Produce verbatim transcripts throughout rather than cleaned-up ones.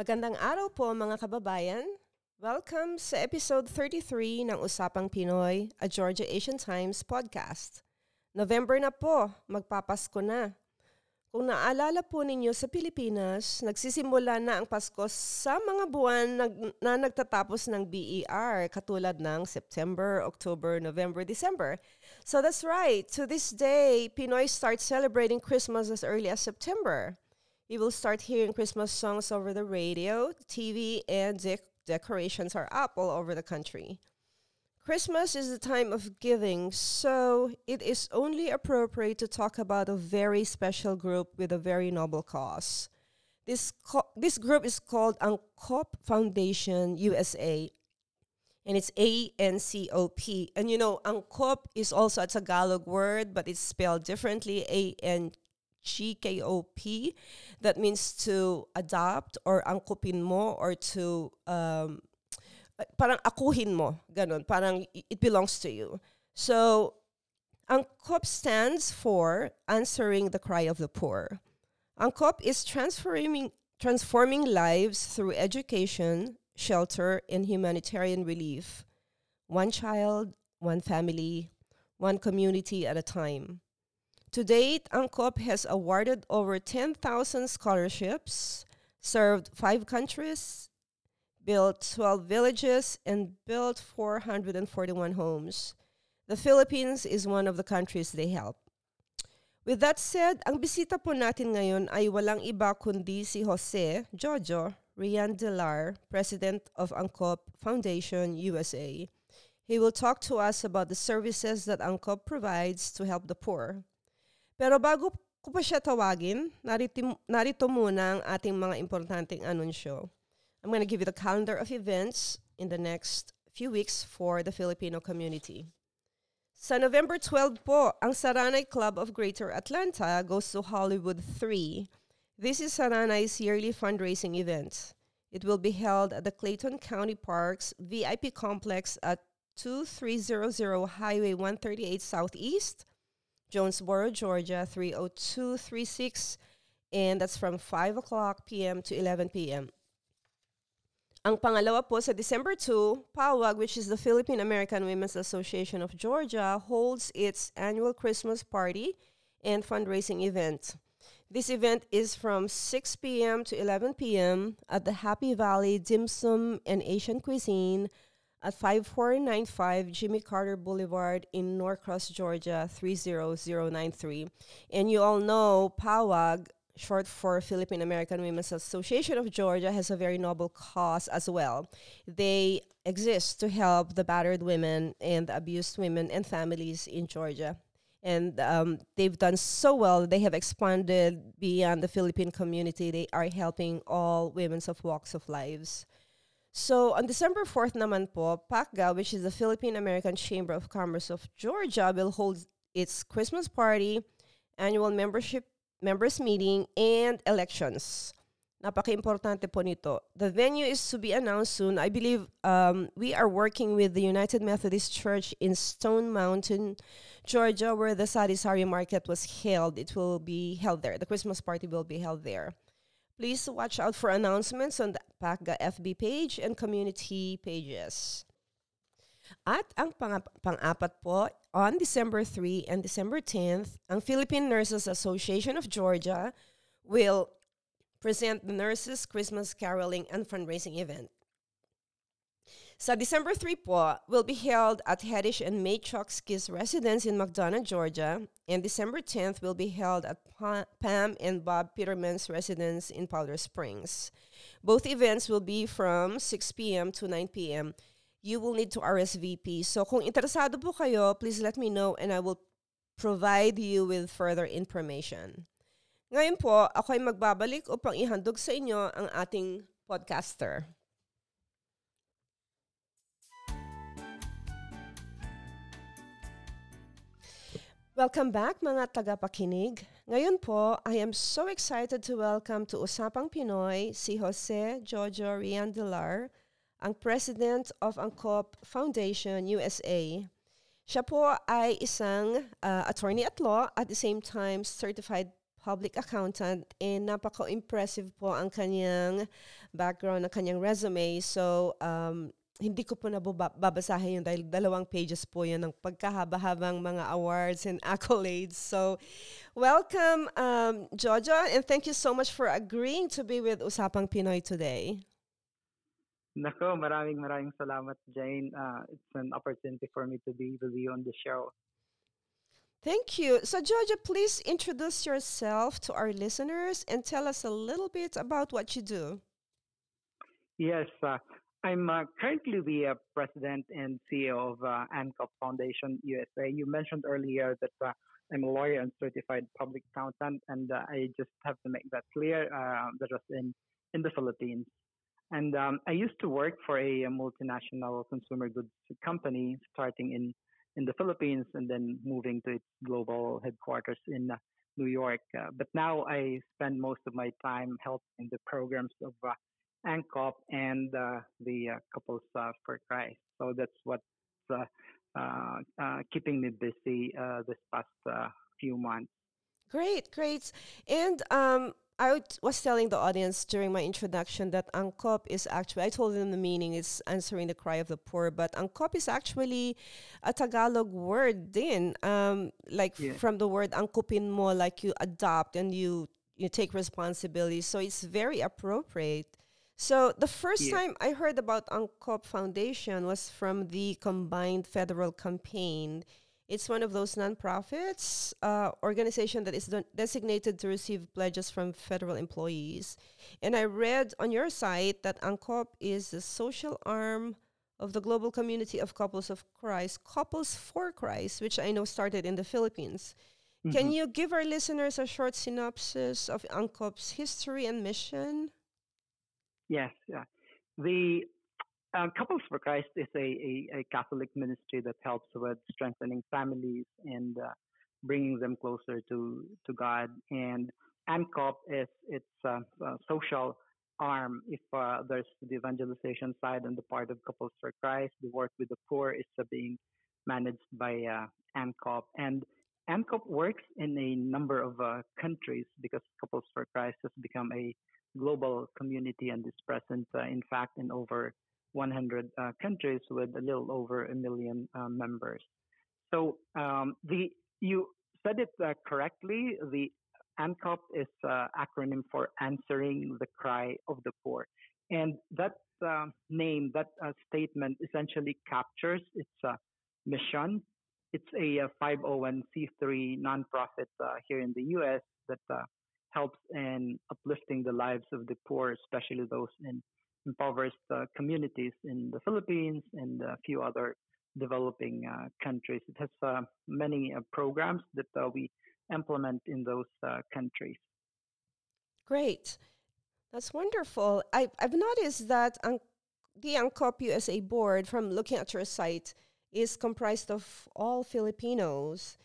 Magandang araw po mga kababayan. Welcome sa episode thirty-three ng Usapang Pinoy, a Georgia Asian Times podcast. November na po, magpapasko na. Kung naalala po ninyo sa Pilipinas, nagsisimula na ang Pasko sa mga buwan na, na nagtatapos ng B E R, katulad ng September, October, November, December. So that's right, to this day, Pinoy starts celebrating Christmas as early as September. You will start hearing Christmas songs over the radio, T V, and dec- decorations are up all over the country. Christmas is the time of giving, so it is only appropriate to talk about a very special group with a very noble cause. This co- this group is called ANCOP Foundation U S A, and it's A N C O P. And you know, ANCOP is also a Tagalog word, but it's spelled differently, A N C O P. G K O P, that means to adopt or angkopin mo or to um, parang akuhin mo, ganun, parang it belongs to you. So, ANCOP stands for Answering the Cry of the Poor. ANCOP is transforming transforming lives through education, shelter, and humanitarian relief. One child, one family, one community at a time. To date, ANCOP has awarded over ten thousand scholarships, served five countries, built twelve villages, and built four hundred forty-one homes. The Philippines is one of the countries they help. With that said, ang bisita po natin ngayon ay walang iba kundi si Jose Jojo Reandelar, President of ANCOP Foundation U S A. He will talk to us about the services that ANCOP provides to help the poor. Pero bago ko pa siya tawagin, narito, narito muna ang ating mga importanteng anunsyo. I'm going to give you the calendar of events in the next few weeks for the Filipino community. Sa November twelve po, ang Saranay Club of Greater Atlanta goes to Hollywood three. This is Saranay's yearly fundraising event. It will be held at the Clayton County Parks V I P Complex at twenty-three hundred Highway one thirty-eight Southeast, Jonesboro, Georgia, three oh two three six, and that's from five o'clock p.m. to eleven p.m. Ang pangalawa po sa December second, PAWAG, which is the Philippine American Women's Association of Georgia, holds its annual Christmas party and fundraising event. This event is from six p.m. to eleven p.m. at the Happy Valley Dim Sum and Asian Cuisine at five four nine five Jimmy Carter Boulevard in Norcross, Georgia, three zero zero nine three. And you all know PAWAG, short for Philippine American Women's Association of Georgia, has a very noble cause as well. They exist to help the battered women and the abused women and families in Georgia. And um, they've done so well. They have expanded beyond the Philippine community. They are helping all women of walks of lives. So, on December fourth naman po, PACGA, which is the Philippine American Chamber of Commerce of Georgia, will hold its Christmas party, annual membership members meeting, and elections. Napaka-importante po nito. The venue is to be announced soon. I believe um, we are working with the United Methodist Church in Stone Mountain, Georgia, where the Sari-Sari Market was held. It will be held there. The Christmas party will be held there. Please watch out for announcements on the PACGA F B page and community pages. At ang pang-apat po, on December third and December tenth, ang Philippine Nurses Association of Georgia will present the Nurses Christmas Caroling and Fundraising Event. Sa December third po, will be held at Hedish and Machoksky's residence in McDonough, Georgia, and December tenth will be held at pa- Pam and Bob Peterman's residence in Powder Springs. Both events will be from six p.m. to nine p.m. You will need to R S V P. So kung interesado po kayo, please let me know and I will provide you with further information. Ngayon po, ako ay magbabalik upang ihandog sa inyo ang ating podcaster. Welcome back mga tagapakinig. Ngayon po, I am so excited to welcome to Usapang Pinoy si Jose Jojo Reandelar, ang President of ANCOP Foundation U S A. Siya po ay isang uh, attorney at law, at the same time certified public accountant, and napaka-impressive po ang kanyang background, ang kanyang resume. So, um, hindi ko po nababasahin yun dahil dalawang pages po yun ng pagkahaba-habang mga awards and accolades. So, welcome, um, Jojo, and thank you so much for agreeing to be with Usapang Pinoy today. Nako, maraming maraming salamat, Jane. Uh, it's an opportunity for me to be with you on the show. Thank you. So, Jojo, please introduce yourself to our listeners and tell us a little bit about what you do. Yes, uh, I'm uh, currently the uh, president and C E O of uh, ANCOP Foundation U S A. You mentioned earlier that uh, I'm a lawyer and certified public accountant, and uh, I just have to make that clear. Uh, that was in, in the Philippines. And um, I used to work for a, a multinational consumer goods company starting in, in the Philippines and then moving to its global headquarters in uh, New York. Uh, but now I spend most of my time helping the programs of uh, ANCOP and uh, the uh, Couples uh, for Christ. So that's what's uh, uh, uh, keeping me busy uh, this past uh, few months. Great, great. And um, I would, was telling the audience during my introduction that ANCOP is actually, I told them the meaning, it's Answering the Cry of the Poor, but ANCOP is actually a Tagalog word din, um, like yeah. from the word angkopin mo, like you adopt and you, you take responsibility. So it's very appropriate. So the first yeah. time I heard about ANCOP Foundation was from the Combined Federal Campaign. It's one of those nonprofits uh, organization that is de- designated to receive pledges from federal employees. And I read on your site that ANCOP is the social arm of the global community of Couples of Christ, Couples for Christ, which I know started in the Philippines. Mm-hmm. Can you give our listeners a short synopsis of ANCOP's history and mission? Yes, yeah. The uh, Couples for Christ is a, a, a Catholic ministry that helps with strengthening families and uh, bringing them closer to, to God. And ANCOP is its uh, uh, social arm. If uh, there's the evangelization side on the part of Couples for Christ, the work with the poor is uh, being managed by uh, ANCOP. And ANCOP works in a number of uh, countries because Couples for Christ has become a global community and is present, uh, in fact, in over one hundred uh, countries with a little over a million uh, members. So um, the you said it uh, correctly. The ANCOP is uh, acronym for Answering the Cry of the Poor, and that uh, name, that uh, statement, essentially captures its uh, mission. It's a uh, five oh one c three nonprofit uh, here in the U S that. Uh, helps in uplifting the lives of the poor, especially those in impoverished uh, communities in the Philippines and a few other developing uh, countries. It has uh, many uh, programs that uh, we implement in those uh, countries. Great. That's wonderful. I, I've noticed that um, the ANCOP U S A board, from looking at your site, is comprised of all Filipinos.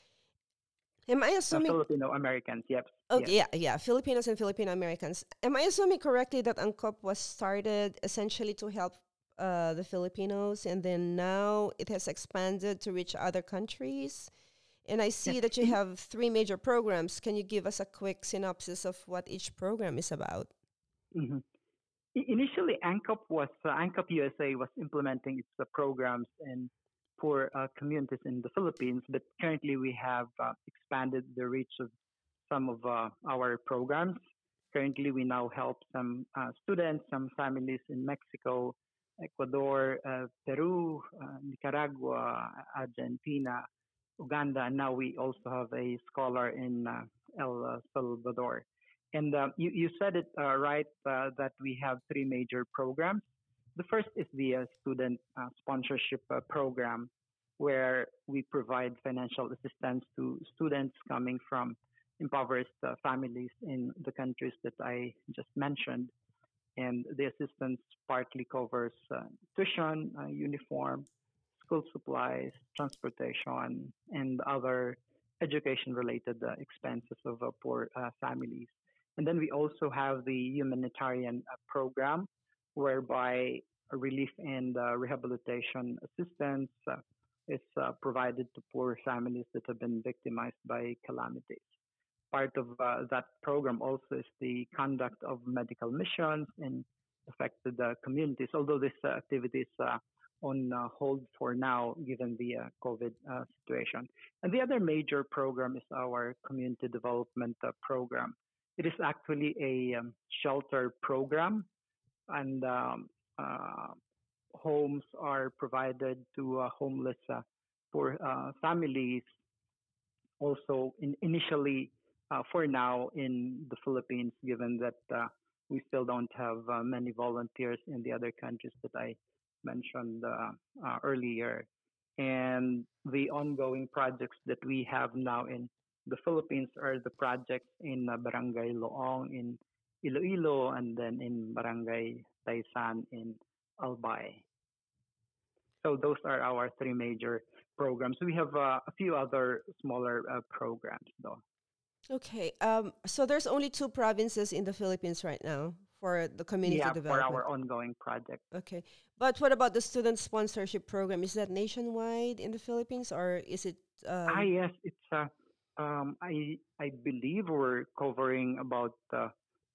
Am I assuming... Uh, Filipino-Americans, yep. Okay, yes. yeah, yeah, Filipinos and Filipino-Americans. Am I assuming correctly that ANCOP was started essentially to help uh, the Filipinos, and then now it has expanded to reach other countries? And I see yes. that you have three major programs. Can you give us a quick synopsis of what each program is about? Mm-hmm. I- initially, ANCOP was uh, ANCOP U S A was implementing its uh, programs in poor uh, communities in the Philippines, but currently we have uh, expanded the reach of some of uh, our programs. Currently, we now help some uh, students, some families in Mexico, Ecuador, uh, Peru, uh, Nicaragua, Argentina, Uganda, and now we also have a scholar in uh, El Salvador. And uh, you, you said it uh, right uh, that we have three major programs. The first is the uh, student uh, sponsorship uh, program, where we provide financial assistance to students coming from impoverished uh, families in the countries that I just mentioned. And the assistance partly covers uh, tuition, uh, uniform, school supplies, transportation, and other education-related uh, expenses of uh, poor uh, families. And then we also have the humanitarian uh, program, whereby relief and uh, rehabilitation assistance uh, is uh, provided to poor families that have been victimized by calamities. part of uh, that program also is the conduct of medical missions in affected uh, communities, although this uh, activity is uh, on uh, hold for now given the uh, COVID uh, situation. And the other major program is our community development uh, program. It is actually a um, shelter program, and um, uh, homes are provided to uh, homeless uh, poor uh, families, also in initially uh, for now in the Philippines, given that uh, we still don't have uh, many volunteers in the other countries that I mentioned uh, uh, earlier. And the ongoing projects that we have now in the Philippines are the projects in uh, Barangay Loong in Iloilo, and then in Barangay Taisan in Albay. So those are our three major programs. We have uh, a few other smaller uh, programs though. Okay, um, so there's only two provinces in the Philippines right now for the community yeah, development. Yeah, for our ongoing project. Okay, but what about the student sponsorship program? Is that nationwide in the Philippines, or is it? Um... Ah, yes, it's. Uh, um, I I believe we're covering about uh,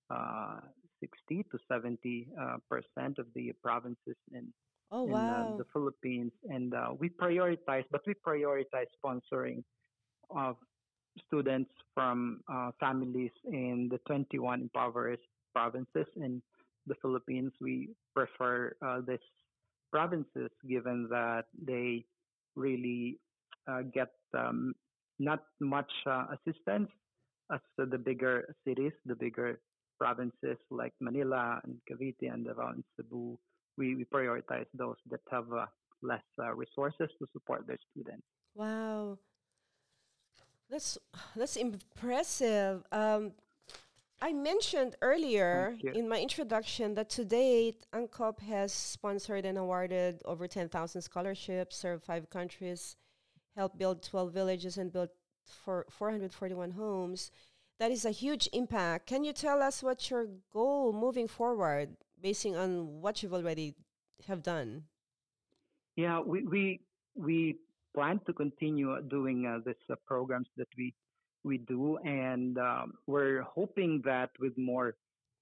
uh, sixty to seventy uh, percent of the provinces in oh in, wow uh, the Philippines, and uh, we prioritize, but we prioritize sponsoring of students from uh, families in the twenty-one impoverished provinces in the Philippines. We prefer uh, these provinces given that they really uh, get um, not much uh, assistance as uh, the bigger cities, the bigger provinces like Manila and Cavite and Davao and Cebu. We, we prioritize those that have uh, less uh, resources to support their students. Wow. That's that's impressive. Um, I mentioned earlier in my introduction that to date, ANCOP has sponsored and awarded over ten thousand scholarships, served five countries, helped build twelve villages, and built for four hundred forty-one homes. That is a huge impact. Can you tell us what's your goal moving forward, basing on what you've already have done? Yeah, we we we. plan to continue doing uh, this uh, programs that we we do, and um, we're hoping that with more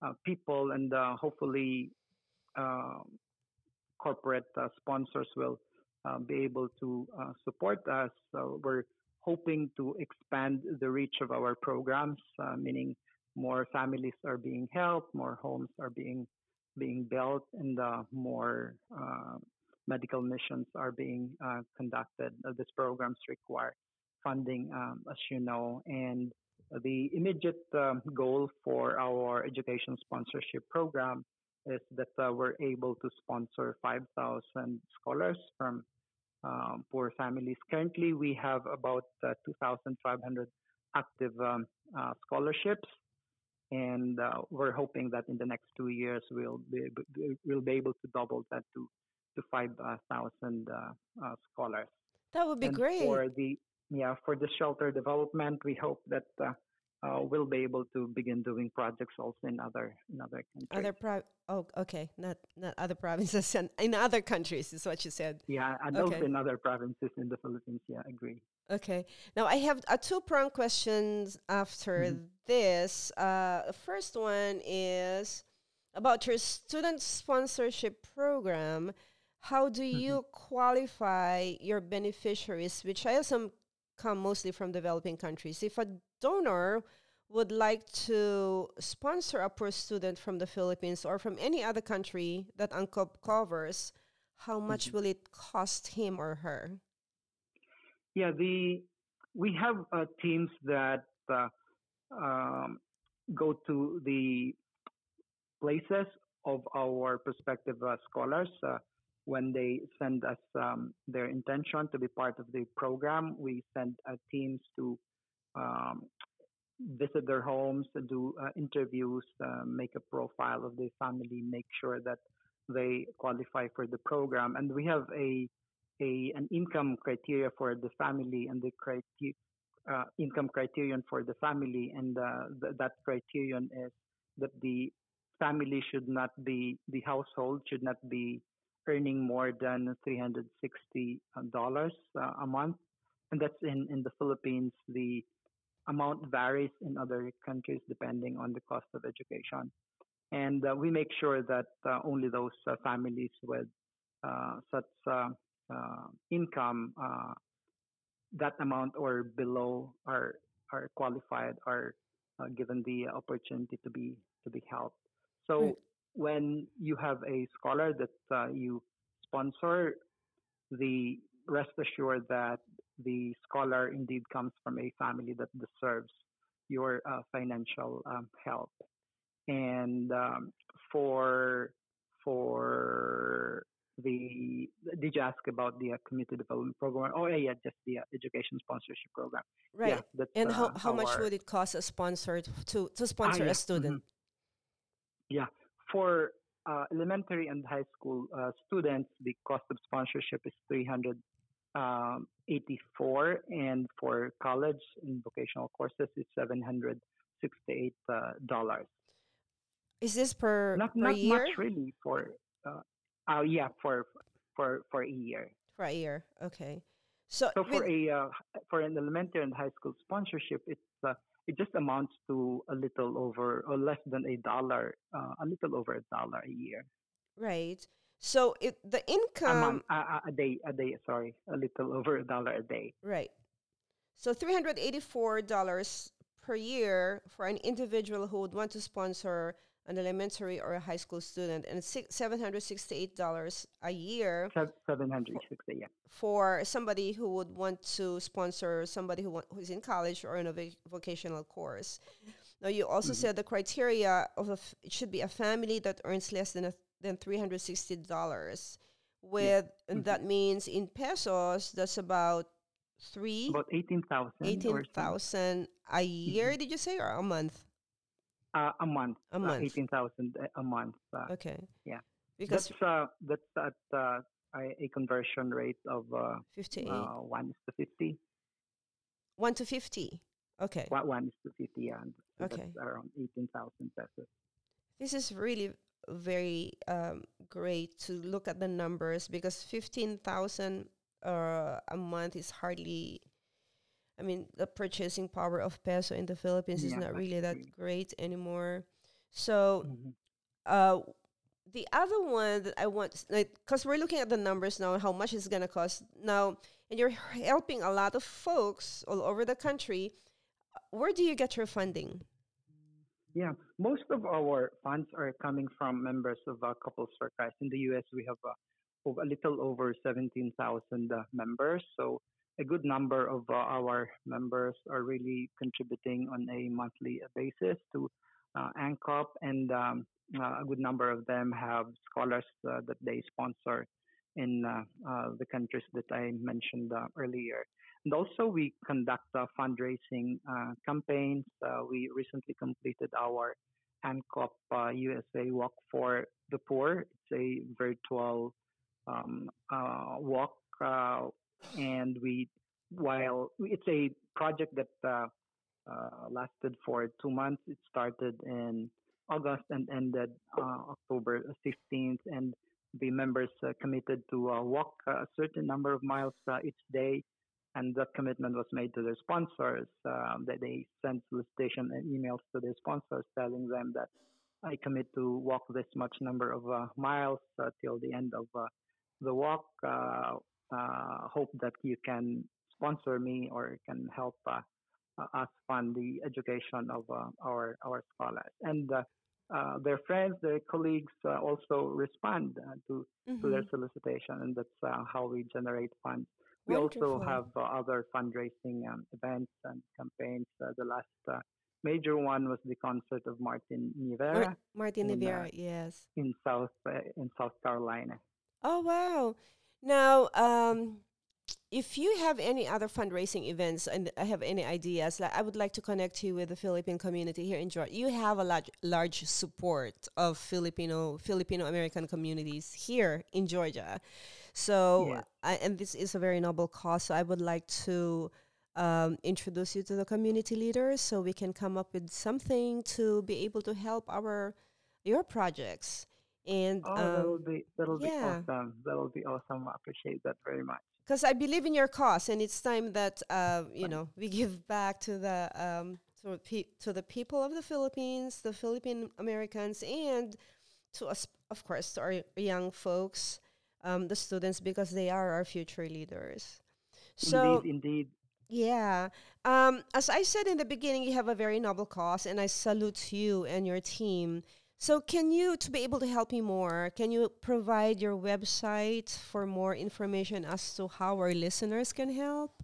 uh, people and uh, hopefully uh, corporate uh, sponsors will uh, be able to uh, support us. So we're hoping to expand the reach of our programs, uh, meaning more families are being helped, more homes are being being built, and uh, more uh, medical missions are being uh, conducted. Uh, these programs require funding, um, as you know, and the immediate um, goal for our education sponsorship program is that uh, we're able to sponsor five thousand scholars from um, poor families. Currently, we have about uh, two thousand five hundred active um, uh, scholarships, and uh, we're hoping that in the next two years we'll be, we'll be able to double that to to five thousand uh, uh, scholars. That would be and great. For the, yeah, for the shelter development, we hope that uh, uh, we'll be able to begin doing projects also in other in other countries. Other pro- oh, okay, not not other provinces, and in other countries is what you said. Yeah, and okay. also in other provinces in the Philippines, yeah, agree. Okay, now I have a two-pronged questions after mm-hmm. this. Uh, the first one is about your student sponsorship program. How do you mm-hmm. qualify your beneficiaries, which I assume come mostly from developing countries? If a donor would like to sponsor a poor student from the Philippines or from any other country that ANCOP covers, how much mm-hmm. will it cost him or her? Yeah, the we have uh, teams that uh, um, go to the places of our prospective uh, scholars. Uh, When they send us um, their intention to be part of the program, we send uh, teams to um, visit their homes, do uh, interviews, uh, make a profile of the family, make sure that they qualify for the program. And we have a, a an income criteria for the family and the criteria, uh, income criterion for the family. And uh, th- that criterion is that the family should not be, the household should not be earning more than three hundred sixty dollars uh, a month. And that's in, in the Philippines, the amount varies in other countries depending on the cost of education. And uh, we make sure that uh, only those uh, families with uh, such uh, uh, income, uh, that amount or below, are are qualified, are uh, given the opportunity to be to be helped. So right. When you have a scholar that uh, you sponsor, the rest assured that the scholar indeed comes from a family that deserves your uh, financial um, help. And um, for for the did you ask about the uh, community development program? Oh yeah, just the uh, education sponsorship program. Right. Yeah, that's, and how uh, how much our, would it cost a sponsor to to sponsor ah, yeah. a student? Mm-hmm. Yeah, for uh, elementary and high school uh, students, the cost of sponsorship is three hundred eighty-four, and for college and vocational courses, it's seven hundred sixty-eight dollars. Uh, Is this per, not, per not year? Not much really for, uh, uh, yeah, for, for, for a year. For a year, okay. So, so for with, a uh, for an elementary and high school sponsorship, it's uh, it just amounts to a little over or less than a dollar, uh, a little over a dollar a year. Right. So it the income a, month, a, a day a day sorry a little over a dollar a day. Right. So three hundred eighty-four dollars per year for an individual who would want to sponsor an elementary or a high school student, and seven hundred sixty-eight dollars a year seven hundred sixty, yeah. for somebody who would want to sponsor somebody who want, who's in college or in a voc- vocational course. Now, you also mm-hmm. said the criteria of a f- it should be a family that earns less than a, than three hundred sixty dollars. With yeah. and mm-hmm. that means in pesos, that's about three about eighteen thousand eighteen thousand a year, mm-hmm. did you say, or a month? Uh, a month, a month, uh, eighteen thousand a month. Uh, okay, yeah, because that's uh, that's at uh, a conversion rate of uh, fifty-eight. Uh, one is to fifty. One to fifty. Okay. One, one is to fifty, and yeah. so okay, that's around eighteen thousand pesos. This is really very um, great to look at the numbers, because fifteen thousand uh, a month is hardly. I mean, the purchasing power of peso in the Philippines yeah, is not really that great anymore. So mm-hmm. uh, the other one that I want, like, because we're looking at the numbers now, how much it's going to cost now, and you're helping a lot of folks all over the country. Where do you get your funding? Yeah, most of our funds are coming from members of uh, Couples for Christ. In the U S, we have uh, a little over seventeen thousand uh, members, so a good number of uh, our members are really contributing on a monthly basis to uh, ANCOP, and um, uh, a good number of them have scholars uh, that they sponsor in uh, uh, the countries that I mentioned uh, earlier. And also we conduct uh, fundraising uh, campaigns. Uh, we recently completed our ANCOP uh, U S A Walk for the Poor. It's a virtual um, uh, walk uh, And we, while it's a project that uh, uh, lasted for two months, it started in August and ended uh, October fifteenth. And the members uh, committed to uh, walk a certain number of miles uh, each day. And that commitment was made to their sponsors. Uh, that they sent solicitation and emails to their sponsors telling them that I commit to walk this much number of uh, miles uh, till the end of uh, the walk. Uh, Uh, hope that you can sponsor me or can help uh, uh, us fund the education of uh, our our scholars. And uh, uh, their friends, their colleagues uh, also respond uh, to mm-hmm. to their solicitation, and that's uh, how we generate funds. We Wonderful. also have uh, other fundraising um, events and campaigns. Uh, the last uh, major one was the concert of Martin Nievera. Mar- Martin in, Nievera, uh, yes, in South uh, in South Carolina. Oh wow. Now, um, if you have any other fundraising events and I have any ideas, I would like to connect you with the Philippine community here in Georgia. You have a large, large support of Filipino, Filipino-American communities here in Georgia. So, yeah. I, and this is a very noble cause. So I would like to um, introduce you to the community leaders so we can come up with something to be able to help our your projects. And, oh, um, that'll be that'll yeah. be awesome. That'll be awesome. I appreciate that very much. because I believe in your cause, and it's time that uh, you know we give back to the um, to, pe- to the people of the Philippines, the Philippine Americans, and to us, of course, to our young folks, um, the students, because they are our future leaders. So, indeed, indeed. Yeah. Um, as I said in the beginning, you have a very noble cause, and I salute you and your team. So can you, to be able to help me more, can you provide your website for more information as to how our listeners can help?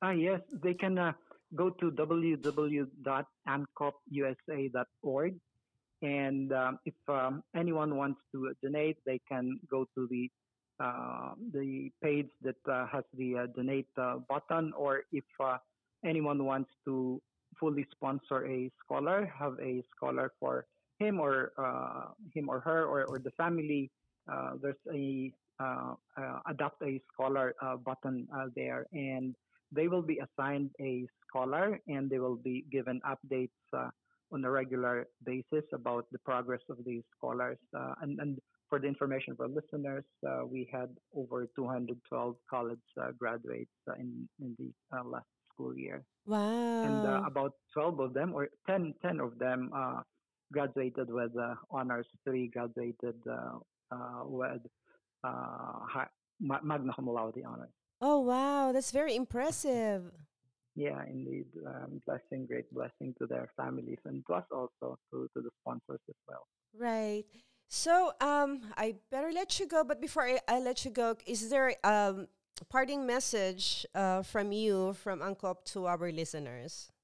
Ah, yes, they can uh, go to w w w dot a n c o p u s a dot org. And um, if um, anyone wants to donate, they can go to the Uh, the page that uh, has the uh, donate uh, button, or if uh, anyone wants to fully sponsor a scholar, have a scholar for him or uh, him or her or, or the family, uh, there's a uh, uh, adopt a scholar uh, button uh, there, and they will be assigned a scholar, and they will be given updates uh, on a regular basis about the progress of these scholars. Uh, and, and For the information for listeners, uh, we had over two hundred twelve college uh, graduates uh, in, in the uh, last school year. Wow. And uh, about twelve of them, or ten, ten of them, uh, graduated with uh, honors. Three graduated uh, uh, with uh, high, magna cum laude honors. Oh, wow. That's very impressive. Yeah, indeed. Um, blessing, great blessing to their families, and plus also to, to the sponsors as well. Right. So um, I better let you go, but before I, I let you go, is there um, a parting message uh, from you, from ANCOP, to our listeners?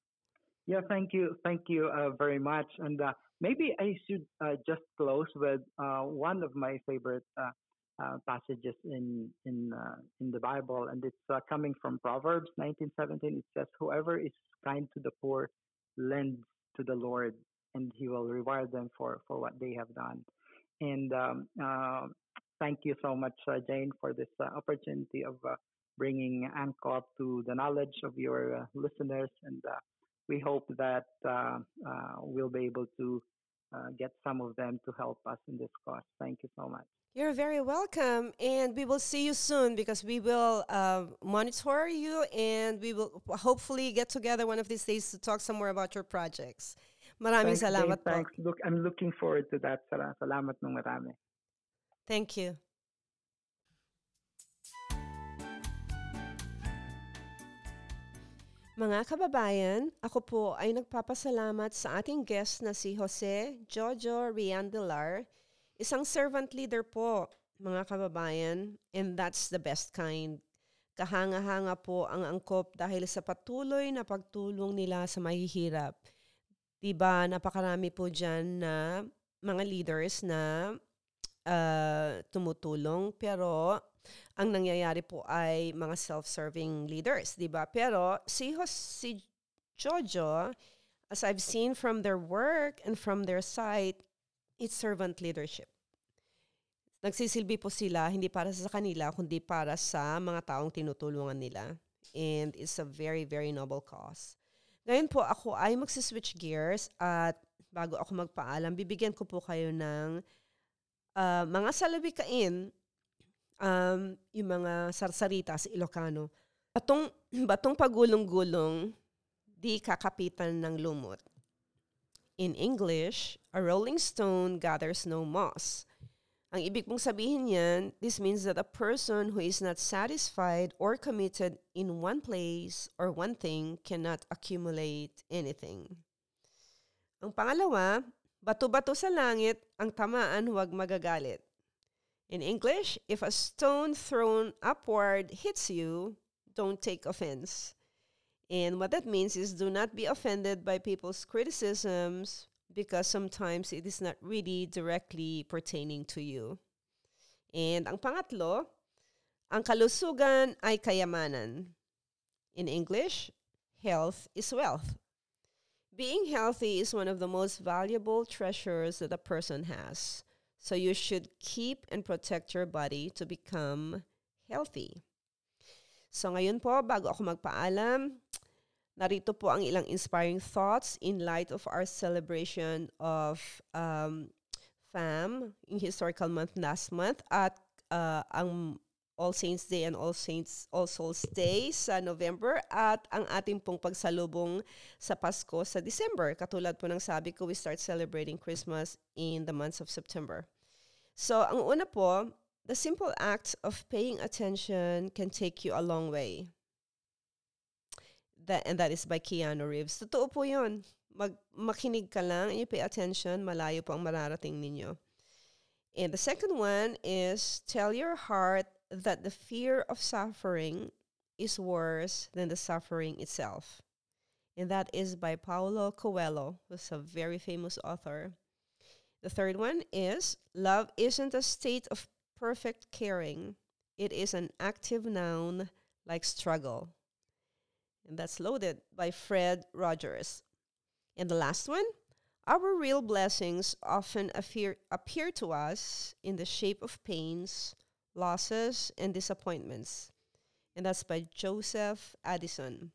Yeah, thank you. Thank you uh, very much. And uh, maybe I should uh, just close with uh, one of my favorite uh, uh, passages in in uh, in the Bible, and it's uh, coming from Proverbs nineteen seventeen. It says, "Whoever is kind to the poor lends to the Lord, and He will reward them for, for what they have done." And um, uh, thank you so much, uh, Jane, for this uh, opportunity of uh, bringing ANCOP to the knowledge of your uh, listeners. And uh, we hope that uh, uh, we'll be able to uh, get some of them to help us in this cause. Thank you so much. You're very welcome. And we will see you soon, because we will uh, monitor you, and we will hopefully get together one of these days to talk some more about your projects. Maraming thanks, salamat Dave, thanks. Look, I'm looking forward to that. Salamat ng marami. Thank you. Mga kababayan, ako po ay nagpapasalamat sa ating guest na si Jose Jojo Reandelar, isang servant leader po, mga kababayan, and that's the best kind. Kahanga-hanga po ang ANCOP dahil sa patuloy na pagtulong nila sa mahihirap. Diba, napakarami po dyan na mga leaders na uh, tumutulong, pero ang nangyayari po ay mga self-serving leaders, diba? Pero si Jose Jojo, as I've seen from their work and from their site, it's servant leadership. Nagsisilbi po sila hindi para sa kanila, kundi para sa mga taong tinutulungan nila. And it's a very, very noble cause. Ngayon po ako ay magsiswitch gears, at bago ako magpaalam, bibigyan ko po kayo ng uh, mga salawikain, um, yung mga sarsarita sa Ilocano. Batong, batong pagulong-gulong, di kakapitan ng lumot. In English, a rolling stone gathers no moss. Ang ibig pong sabihin yan, this means that a person who is not satisfied or committed in one place or one thing cannot accumulate anything. Ang pangalawa, bato-bato sa langit, ang tamaan huwag magagalit. In English, if a stone thrown upward hits you, don't take offense. And what that means is do not be offended by people's criticisms, because sometimes it is not really directly pertaining to you. And ang pangatlo, ang kalusugan ay kayamanan. In English, health is wealth. Being healthy is one of the most valuable treasures that a person has. So you should keep and protect your body to become healthy. So ngayon po, bago ako magpaalam, narito po ang ilang inspiring thoughts in light of our celebration of um, F A M in Historical Month last month, at uh, ang All Saints Day and All Saints All Souls Day sa November at ang ating pong pagsalubong sa Pasko sa December. Katulad po ng sabi ko, we start celebrating Christmas in the months of September. So, ang una po, the simple act of paying attention can take you a long way. That, and that is by Keanu Reeves. Totoo po yun. Mag, makinig ka lang, you pay attention, malayo po ang mararating ninyo. And the second one is tell your heart that the fear of suffering is worse than the suffering itself. And that is by Paulo Coelho, who's a very famous author. The third one is, love isn't a state of perfect caring. It is an active noun like struggle. And that's loaded by Fred Rogers. And the last one, our real blessings often appear, appear to us in the shape of pains, losses, and disappointments. And that's by Joseph Addison.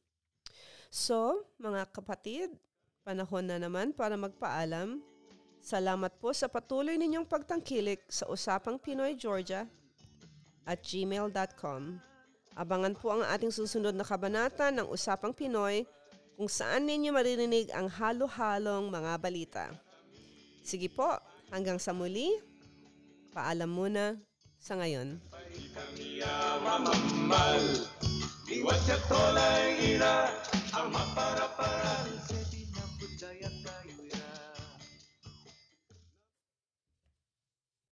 So, mga kapatid, panahon na naman para magpaalam. Salamat po sa patuloy ninyong pagtangkilik sa Usapang Pinoy Georgia at gmail dot com. Abangan po ang ating susunod na kabanata ng Usapang Pinoy kung saan ninyo maririnig ang halo-halong mga balita. Sige po, hanggang sa muli, paalam muna. Sa ngayon. Iwas sa tolay ira ang mapara